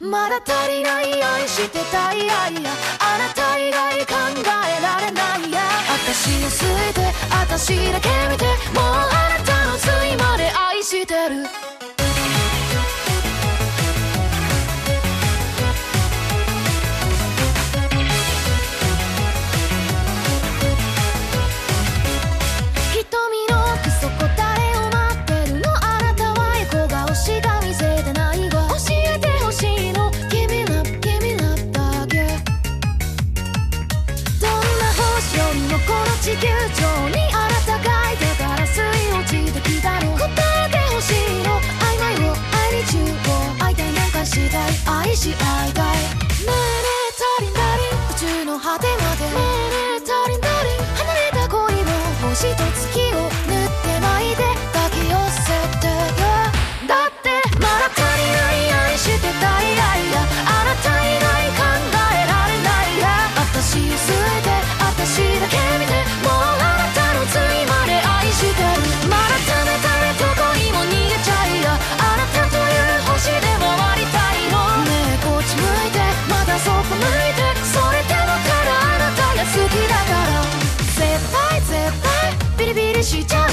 まだ足りない愛してたい愛や、あなた以外考えられないや、私を好いて私だけ見て、もうあなたの罪まで愛してる。地球上にあなたがいたから吸い落ちてきたの、答えてほしいの、I need you, I need you、会いたいなんかしたい、愛し合いたい、ねえねえ足りんだりん、宇宙の果てまで、ねえねえ足りんだりん、離れた恋を星と月を塗って巻いて抱き寄せてよ、だってまだ足りない愛してたい愛や、あなた以外考えられないや、私を捨てて私だけ見て、もうあなたの罪まで愛してる。まだダメダメと恋も逃げちゃいや、あなたという星で回りたいの、ねえこっち向いて、まだそこ向いて、それでもからあなたが好きだから、絶対絶対ビリビリしちゃう。